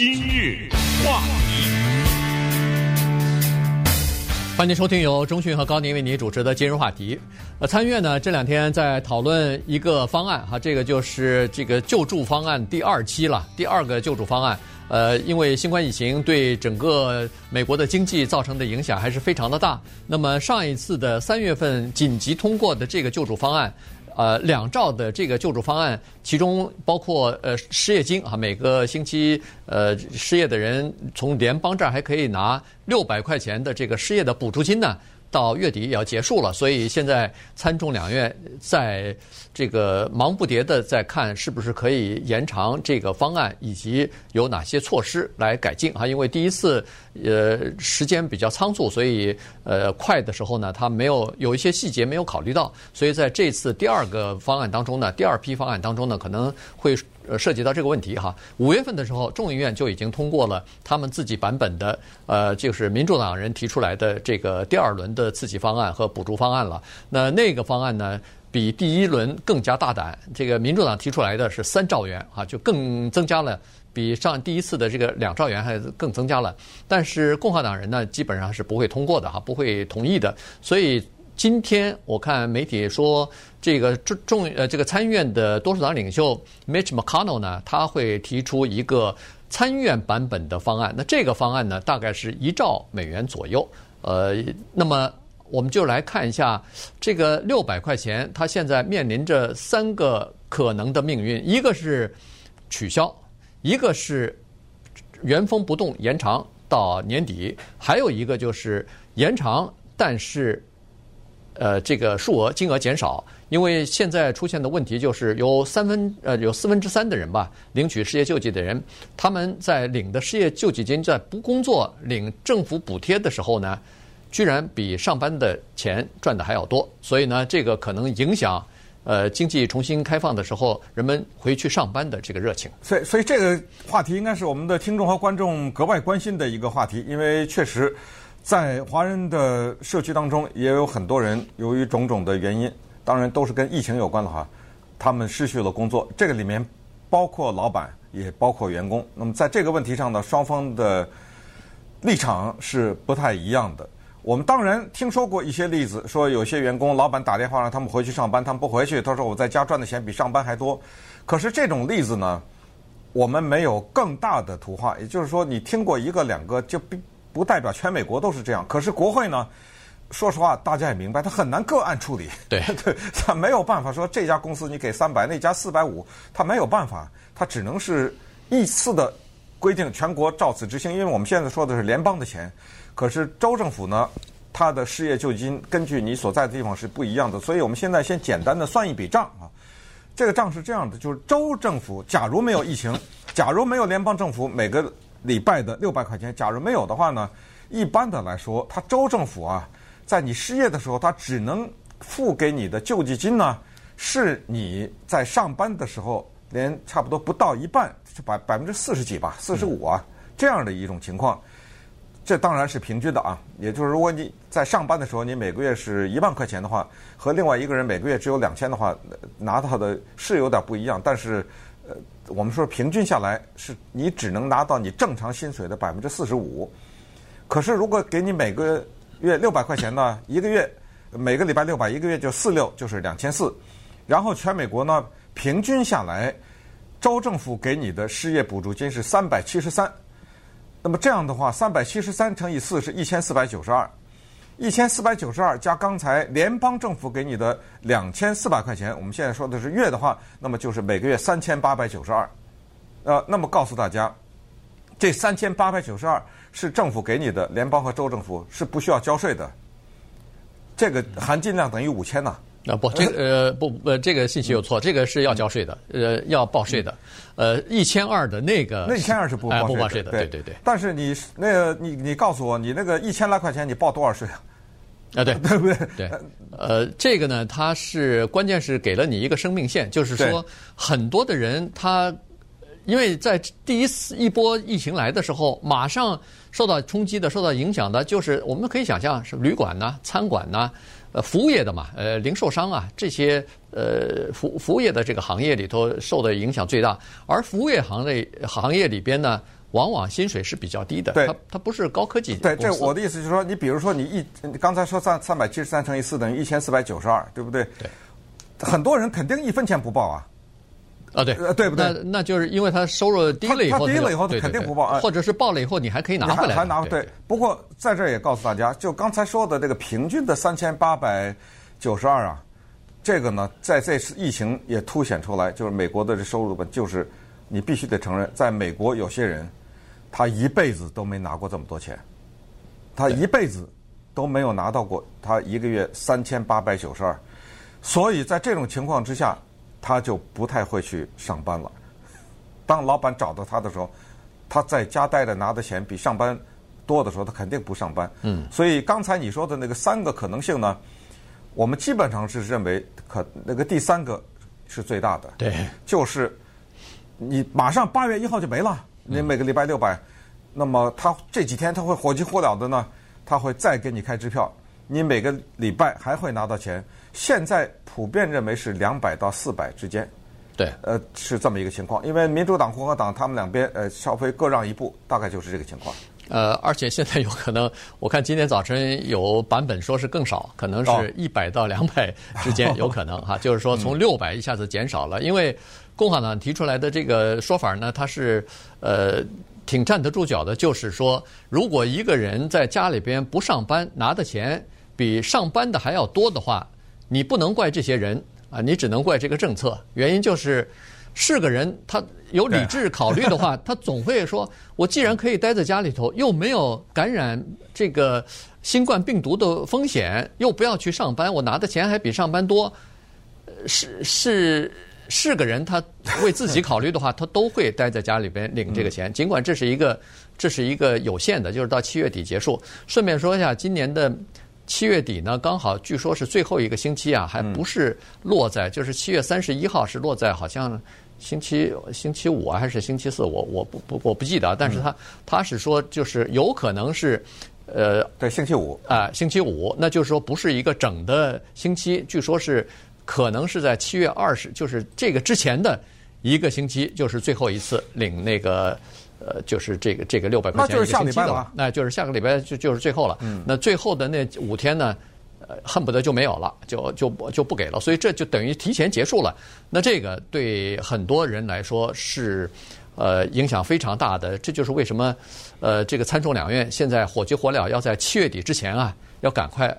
今日话题，欢迎收听由中讯和高宁为您主持的今日话题。参院呢这两天在讨论一个方案哈，这个就是这个救助方案第二期了，第二个救助方案。因为新冠疫情对整个美国的经济造成的影响还是非常的大。那么上一次的3月份紧急通过的这个救助方案，2兆的这个救助方案，其中包括失业金啊，每个星期失业的人从联邦这儿还可以拿600块钱的这个失业的补助金呢，到月底也要结束了。所以现在参众两院在这个忙不迭的在看是不是可以延长这个方案，以及有哪些措施来改进啊。因为第一次时间比较仓促，所以快的时候呢，他有一些细节没有考虑到，所以在这次第二个方案当中呢，第二批方案当中呢，可能会涉及到这个问题哈。5月份的时候，众议院就已经通过了他们自己版本的，就是民主党人提出来的这个第二轮的刺激方案和补助方案了。那个方案呢，比第一轮更加大胆。这个民主党提出来的是3兆元啊，就更增加了，比上第一次的这个2兆元还更增加了。但是共和党人呢，基本上是不会通过的哈，不会同意的。所以今天我看媒体说，这个参院的多数党领袖 Mitch McConnell 呢，他会提出一个参院版本的方案。那这个方案呢，大概是1兆美元左右。那么我们就来看一下这个600块钱，它现在面临着3个可能的命运：一个是取消，一个是原封不动延长到年底，还有一个就是延长，但是这个金额减少。因为现在出现的问题就是有3/4的人吧，领取失业救济的人，他们在领的失业救济金，在不工作领政府补贴的时候呢，居然比上班的钱赚的还要多。所以呢，这个可能影响经济重新开放的时候，人们回去上班的这个热情。所以这个话题应该是我们的听众和观众格外关心的一个话题，因为确实在华人的社区当中，也有很多人由于种种的原因，当然都是跟疫情有关的话，他们失去了工作。这个里面包括老板，也包括员工。那么在这个问题上呢，双方的立场是不太一样的。我们当然听说过一些例子，说有些员工老板打电话让他们回去上班，他们不回去，他说我在家赚的钱比上班还多。可是这种例子呢，我们没有更大的图画，也就是说你听过1个2个就不代表全美国都是这样。可是国会呢，说实话大家也明白，他很难个案处理。对，他没有办法说这家公司你给300，那家450，他没有办法，他只能是依次的规定，全国照此执行。因为我们现在说的是联邦的钱，可是州政府呢，他的失业救济金根据你所在的地方是不一样的。所以我们现在先简单的算一笔账啊，这个账是这样的，就是州政府假如没有疫情，假如没有联邦政府每个礼拜的600块钱，假如没有的话呢，一般的来说，他州政府啊，在你失业的时候，他只能付给你的救济金呢，是你在上班的时候连差不多不到一半，就40几吧，45啊，这样的一种情况。这当然是平均的啊，也就是如果你在上班的时候，你每个月是1万块钱的话，和另外一个人每个月只有2000的话，拿到的是有点不一样，但是我们说平均下来是你只能拿到你正常薪水的45%。可是如果给你每个月600块钱呢，一个月每个礼拜600，一个月就46，就是2400。然后全美国呢，平均下来，州政府给你的失业补助金是373。那么这样的话，373乘以4是1492。1492加刚才联邦政府给你的2400块钱，我们现在说的是月的话，那么就是每个月3892。那么告诉大家，这3892是政府给你的，联邦和州政府是不需要交税的。这个含金量等于5000呐。这个信息有错，这个是要交税的，要报税的。1200的那1200是不报税的，对。但是你你告诉我，你那个1000来块钱你报多少税啊？对不对？这个呢，它是关键是给了你一个生命线，就是说很多的人他因为在第一波疫情来的时候，马上受到冲击的、受到影响的，就是我们可以想象是旅馆呐、餐馆呐。服务业的嘛，零售商啊，这些服务业的这个行业里头受的影响最大。而服务业行业里边呢，往往薪水是比较低的，它不是高科技。对，这我的意思就是说，你比如说你刚才说373乘以4等于1492，对不对？对。很多人肯定一分钱不报啊。啊，对，对不对？那就是因为他收入低了以后，他低了以后肯定不报，或者是报了以后你还可以拿回来，还拿回来。对。不过在这儿也告诉大家，就刚才说的这个平均的3892啊，这个呢，在这次疫情也凸显出来，就是美国的这收入吧，就是你必须得承认，在美国有些人。他一辈子都没拿过这么多钱，他一辈子都没有拿到过他一个月3892，所以在这种情况之下，他就不太会去上班了。当老板找到他的时候，他在家待着拿的钱比上班多的时候，他肯定不上班。嗯，所以刚才你说的那个三个可能性呢，我们基本上是认为那个第三个是最大的，对，就是你马上8月1号就没了。你每个礼拜600，那么他这几天他会火急火燎的呢，他会再给你开支票，你每个礼拜还会拿到钱。现在普遍认为是200到400之间，对，是这么一个情况。因为民主党、共和党他们两边稍微各让一步，大概就是这个情况。而且现在有可能，我看今天早晨有版本说是更少，可能是100到200之间，有可能哈，就是说从600一下子减少了，因为。共和党提出来的这个说法呢，它是挺站得住脚的，就是说，如果一个人在家里边不上班拿的钱比上班的还要多的话，你不能怪这些人啊，你只能怪这个政策。原因就是个人他有理智考虑的话，他总会说，我既然可以待在家里头，又没有感染这个新冠病毒的风险，又不要去上班，我拿的钱还比上班多，是个人，他为自己考虑的话，他都会待在家里边领这个钱。尽管这是一个有限的，就是到7月底结束。顺便说一下，今年的7月底呢，刚好据说是最后一个星期啊，还不是落在，就是7月31号是落在好像星期五啊，还是星期四？我不记得，但是他是说就是有可能是。对，星期五啊，星期五，那就是说不是一个整的星期，据说是。可能是在7月20，就是这个之前的一个星期，就是最后一次领那个，就是这个600块钱一个星期的，那就是下个礼拜就是最后了。那最后的那5天呢，恨不得就没有了，就不给了，所以这就等于提前结束了。那这个对很多人来说是。影响非常大的，这就是为什么，这个参众两院现在火急火燎，要在7月底之前啊，要赶快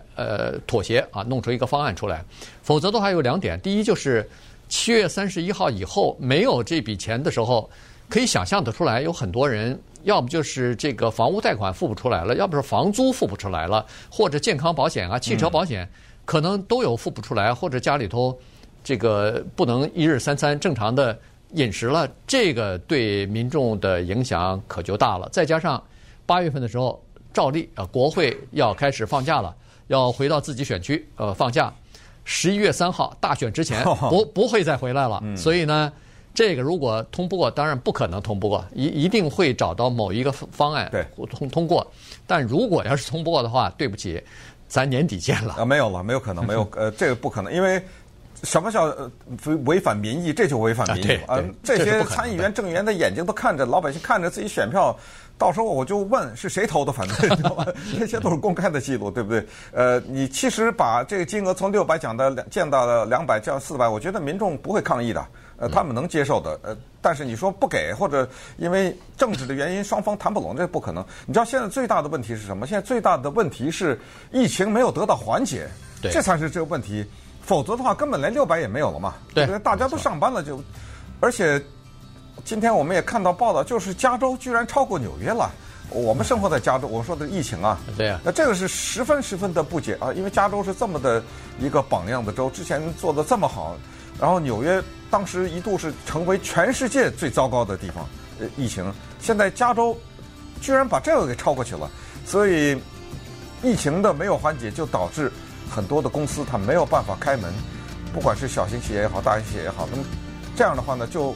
妥协啊，弄出一个方案出来，否则的话有2点：第一，就是7月31号以后没有这笔钱的时候，可以想象得出来，有很多人要么就是这个房屋贷款付不出来了，要不是房租付不出来了，或者健康保险啊、汽车保险可能都有付不出来，或者家里头这个不能一日三餐正常的。饮食了，这个对民众的影响可就大了。再加上8月份的时候，照例啊，国会要开始放假了，要回到自己选区放假。11月3号大选之前不会再回来了。所以呢，这个如果通不过，当然不可能通不过，一定会找到某一个方案通过。但如果要是通不过的话，对不起，咱年底见了。没有了，没有可能，没有这个不可能，因为。什么叫违反民意？这就违反民意啊！这些参议员、政员的眼睛都看着老百姓，看着自己选票，到时候我就问是谁投的反对，对吧？这些都是公开的记录，对不对？你其实把这个金额从600降到了200，降400，我觉得民众不会抗议的，他们能接受的。但是你说不给，或者因为政治的原因双方谈不拢，这不可能。你知道现在最大的问题是什么？现在最大的问题是疫情没有得到缓解，这才是这个问题。否则的话，根本连600也没有了嘛。对，大家都上班了就，而且今天我们也看到报道，就是加州居然超过纽约了。我们生活在加州，我说的疫情啊，对啊，那这个是十分的不解啊，因为加州是这么的一个榜样的州，之前做的这么好，然后纽约当时一度是成为全世界最糟糕的地方，疫情，现在加州居然把这个给超过去了，所以疫情的没有缓解，就导致。很多的公司它没有办法开门，不管是小型企业也好，大型企业也好，那么这样的话呢，就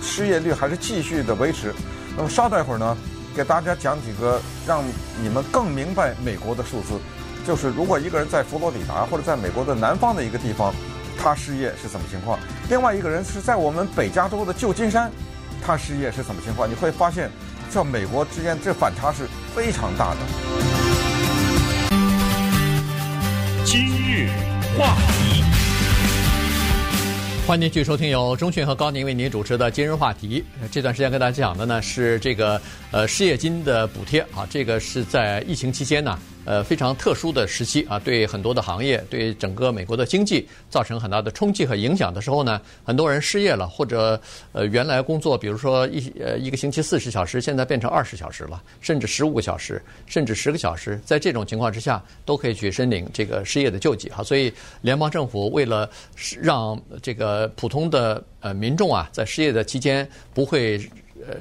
失业率还是继续的维持。那么稍待会儿呢，给大家讲几个让你们更明白美国的数字，就是如果一个人在佛罗里达或者在美国的南方的一个地方，他失业是什么情况；另外一个人是在我们北加州的旧金山，他失业是什么情况。你会发现像美国之间，这反差是非常大的。今日话题，欢迎继续收听由钟迅和高宁为您主持的《今日话题》。这段时间跟大家讲的呢是这个失业金的补贴啊，这个是在疫情期间呢。非常特殊的时期啊，对很多的行业，对整个美国的经济造成很大的冲击和影响的时候呢，很多人失业了，或者原来工作，比如说一个星期40小时，现在变成20小时了，甚至15个小时，甚至10个小时，在这种情况之下，都可以去申领这个失业的救济啊。所以，联邦政府为了让这个普通的民众啊，在失业的期间不会。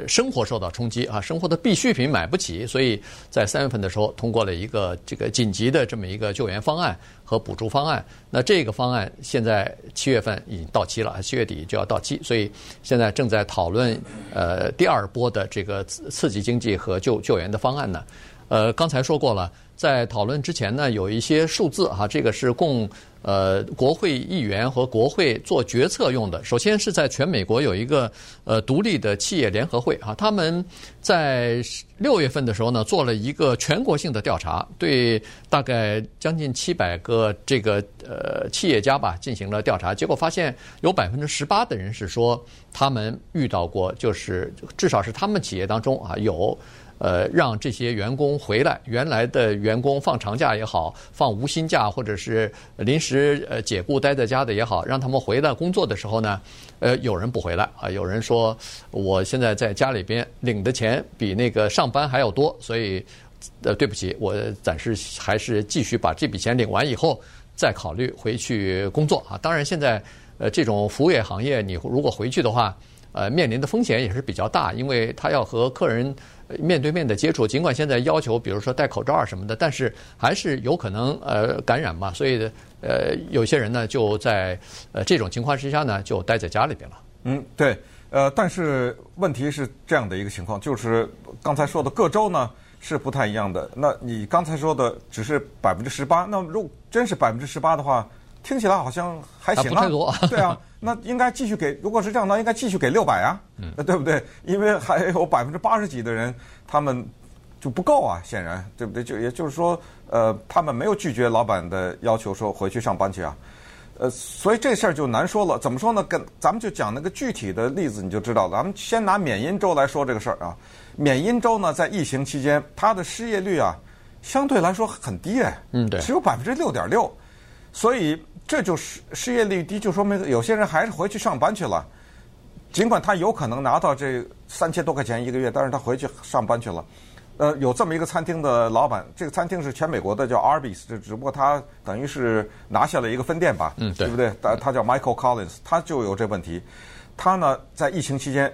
生活受到冲击啊，生活的必需品买不起，所以在3月份的时候通过了一个这个紧急的这么一个救援方案和补助方案。那这个方案现在7月份已经到期了，7月底就要到期，所以现在正在讨论第二波的这个刺激经济和救援的方案呢。刚才说过了，在讨论之前呢，有一些数字啊，这个是供国会议员和国会做决策用的。首先是在全美国有一个独立的企业联合会啊，他们在6月份的时候呢，做了一个全国性的调查，对大概将近700个这个企业家吧进行了调查，结果发现有18%的人是说他们遇到过，就是至少是他们企业当中啊有。让这些员工回来，原来的员工放长假也好，放无薪假或者是临时解雇待在家的也好，让他们回来工作的时候呢，有人不回来啊，有人说我现在在家里边领的钱比那个上班还要多，所以对不起，我暂时还是继续把这笔钱领完以后再考虑回去工作啊。当然现在这种服务业行业，你如果回去的话，面临的风险也是比较大，因为他要和客人面对面的接触，尽管现在要求比如说戴口罩啊什么的，但是还是有可能感染嘛，所以有些人呢就在这种情况之下呢就待在家里边了。嗯，对，但是问题是这样的一个情况，就是刚才说的各州呢是不太一样的。那你刚才说的只是18%，那如果真是18%的话，听起来好像还行啊，不太多。对啊，那应该继续给。如果是这样，那应该继续给600啊，对不对？因为还有80几% 的人，他们就不够啊，显然，对不对？也就是说，他们没有拒绝老板的要求，说回去上班去啊。所以这事儿就难说了。怎么说呢？咱们就讲那个具体的例子，你就知道了。咱们先拿缅因州来说这个事儿啊。缅因州呢，在疫情期间，它的失业率啊，相对来说很低哎，对，只有6.6%，所以。这就是失业率低，就说明有些人还是回去上班去了，尽管他有可能拿到这3000多块钱一个月，但是他回去上班去了。有这么一个餐厅的老板，这个餐厅是全美国的，叫 Arby's， 这只不过他等于是拿下了一个分店吧，对不对？他叫 Michael Collins， 他就有这问题。他呢在疫情期间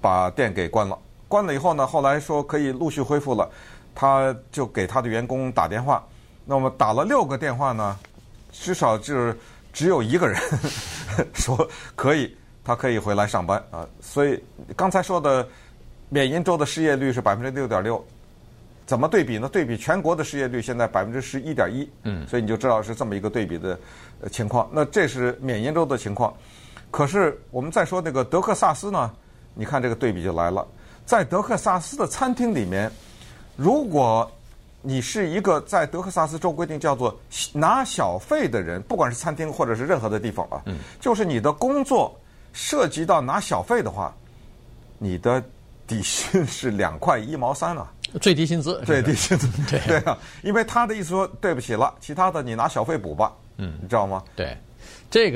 把店给关了，关了以后呢，后来说可以陆续恢复了，他就给他的员工打电话，那么打了6个电话呢。至少就是只有一个人说可以，他可以回来上班啊。所以刚才说的缅因州的失业率是6.6%，怎么对比呢？对比全国的失业率现在11.1%，所以你就知道是这么一个对比的情况。那这是缅因州的情况。可是我们再说那个德克萨斯呢？你看这个对比就来了，在德克萨斯的餐厅里面，如果你是一个在德克萨斯州规定叫做拿小费的人，不管是餐厅或者是任何的地方啊，就是你的工作涉及到拿小费的话，你的底薪是2.13块啊，最低薪资，最低薪资，对啊，因为他的意思说对不起了，其他的你拿小费补吧，你知道吗？对，这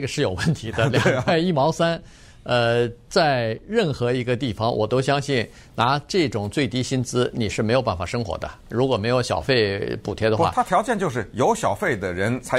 个是有问题的，2.13块。在任何一个地方，我都相信拿这种最低薪资你是没有办法生活的。如果没有小费补贴的话，他条件就是有小费的人才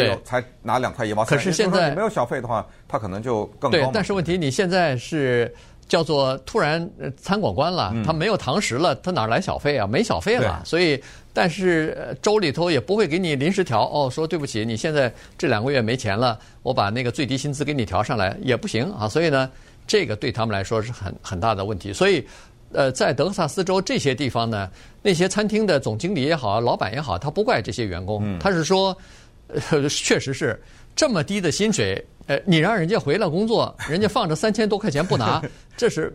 拿2.13块。可是现在没有小费的话，他可能就更高。对，但是问题你现在是叫做突然餐馆关了，他没有堂食了，他哪来小费啊？没小费了，所以。但是州里头也不会给你临时调哦，说对不起，你现在这2个月没钱了，我把那个最低薪资给你调上来也不行啊，所以呢，这个对他们来说是很大的问题。所以，在德克萨斯州这些地方呢，那些餐厅的总经理也好，老板也好，他不怪这些员工，他是说，确实是这么低的薪水，你让人家回来工作，人家放着3000多块钱不拿，这是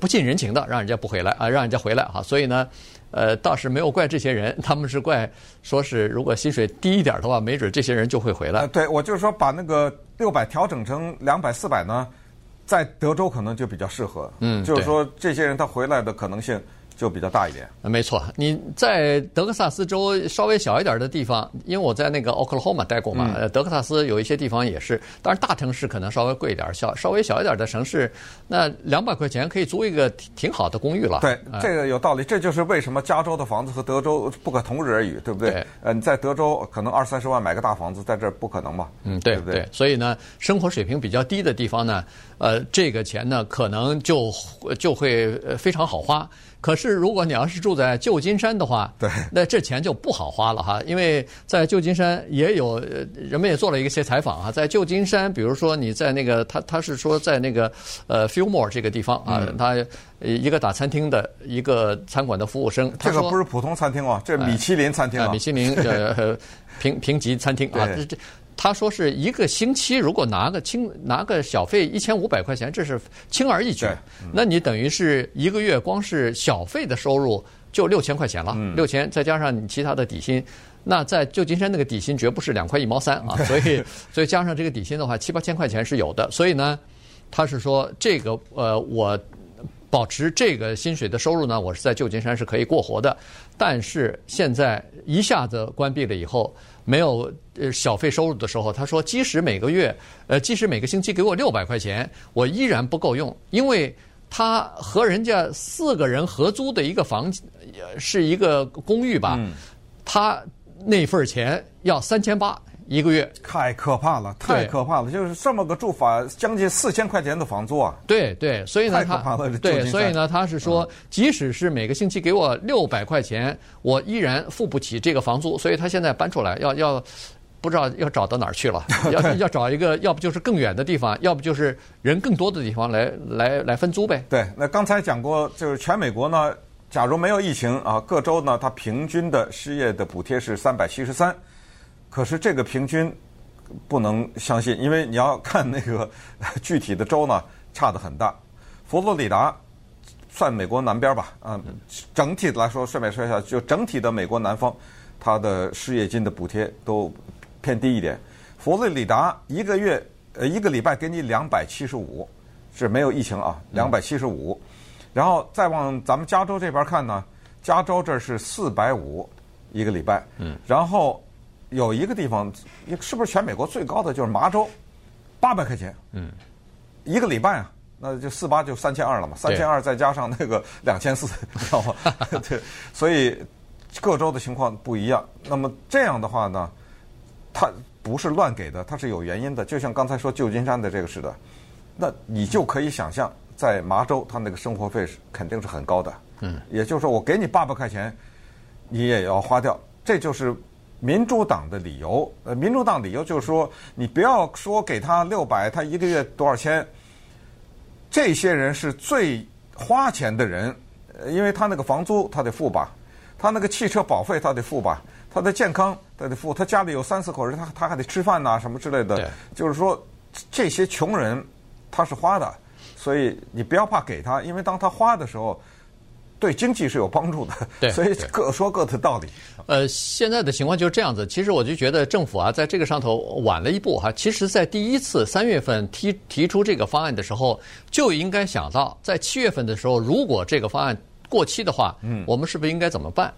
不近人情的，让人家不回来啊，让人家回来哈。所以呢，倒是没有怪这些人，他们是怪说是如果薪水低一点的话，没准这些人就会回来。对，我就是说把那个600调整成200、400呢，在德州可能就比较适合。嗯，就是说这些人他回来的可能性就比较大一点。没错，你在德克萨斯州稍微小一点的地方，因为我在那个 Oklahoma 待过嘛，德克萨斯有一些地方也是，当然大城市可能稍微贵一点，稍微小一点的城市，那200块钱可以租一个挺好的公寓了。对，这个有道理，这就是为什么加州的房子和德州不可同日而语，对不对？对，你在德州可能20-30万买个大房子，在这儿不可能嘛。嗯，对不对？对，所以呢，生活水平比较低的地方呢，这个钱呢可能就会非常好花。可是，如果你要是住在旧金山的话，对，那这钱就不好花了哈。因为在旧金山也有人们也做了一些采访啊，在旧金山，比如说你在那个他是说在那个Filmore 这个地方啊，他一个打餐厅的一个餐馆的服务生，这个不是普通餐厅哦，这米其林餐厅啊，米其林评级餐厅啊，这。他说是一个星期，如果拿个小费1500块钱，这是轻而易举。那你等于是一个月光是小费的收入就6000块钱了，6000再加上你其他的底薪，那在旧金山那个底薪绝不是2块1毛3啊，所以加上这个底薪的话，7-8千块钱是有的。所以呢，他是说这个我保持这个薪水的收入呢，我是在旧金山是可以过活的。但是现在一下子关闭了以后，没有小费收入的时候，他说即使每个星期给我600块钱，我依然不够用，因为他和人家4个人合租的一个房是一个公寓吧，他那份钱要3800一个月，太可怕了，就是这么个住法，将近4000块钱的房租啊！对，所以呢，他是说，即使是每个星期给我600块钱，我依然付不起这个房租，所以他现在搬出来，要不知道要找到哪儿去了，要找一个，要不就是更远的地方，要不就是人更多的地方来分租呗。对，那刚才讲过，就是全美国呢，假如没有疫情啊，各州呢，它平均的失业的补贴是373。可是这个平均不能相信，因为你要看那个具体的州呢，差得很大。佛罗里达算美国南边吧，整体来说，顺便说一下，就整体的美国南方，它的失业金的补贴都偏低一点。佛罗里达一个礼拜给你275，是没有疫情啊，275。然后再往咱们加州这边看呢，加州这是450一个礼拜，然后。有一个地方，是不是全美国最高的就是麻州，800块钱，一个礼拜啊，那就48就3200了嘛，3200再加上那个2400，知道吗？对，所以各州的情况不一样。那么这样的话呢，它不是乱给的，它是有原因的。就像刚才说旧金山的这个似的，那你就可以想象，在麻州，它那个生活费肯定是很高的。也就是说，我给你800块钱，你也要花掉，这就是。民主党理由就是说，你不要说给他600，他一个月多少钱？这些人是最花钱的人，因为他那个房租他得付吧，他那个汽车保费他得付吧，他的健康他得付，他家里有3-4口人，他还得吃饭什么之类的。就是说，这些穷人他是花的，所以你不要怕给他，因为当他花的时候。对经济是有帮助的，所以各说各的道理。现在的情况就是这样子。其实我就觉得政府啊，在这个上头晚了一步哈。其实，在第一次3月份提出这个方案的时候，就应该想到，在7月份的时候，如果这个方案过期的话，我们是不是应该怎么办？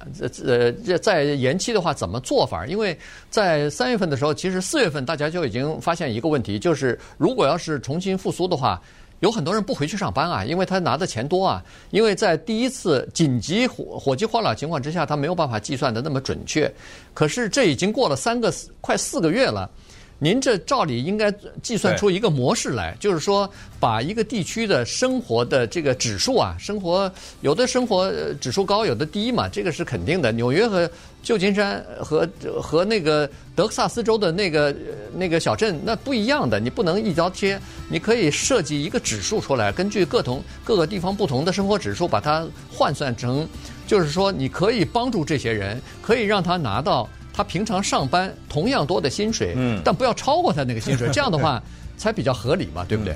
在延期的话，怎么做法？因为在3月份的时候，其实4月份大家就已经发现一个问题，就是如果要是重新复苏的话。有很多人不回去上班啊，因为他拿的钱多啊。因为在第一次紧急火急火燎情况之下，他没有办法计算的那么准确。可是这已经过了3个快4个月了，您这照理应该计算出一个模式来，就是说把一个地区的生活的这个指数啊，有的生活指数高，有的低嘛，这个是肯定的。纽约和旧金山和那个德克萨斯州的那个小镇那不一样的，你不能一刀切，你可以设计一个指数出来，根据各个地方不同的生活指数，把它换算成，就是说你可以帮助这些人，可以让他拿到。他平常上班同样多的薪水，但不要超过他那个薪水，这样的话才比较合理嘛，对不对？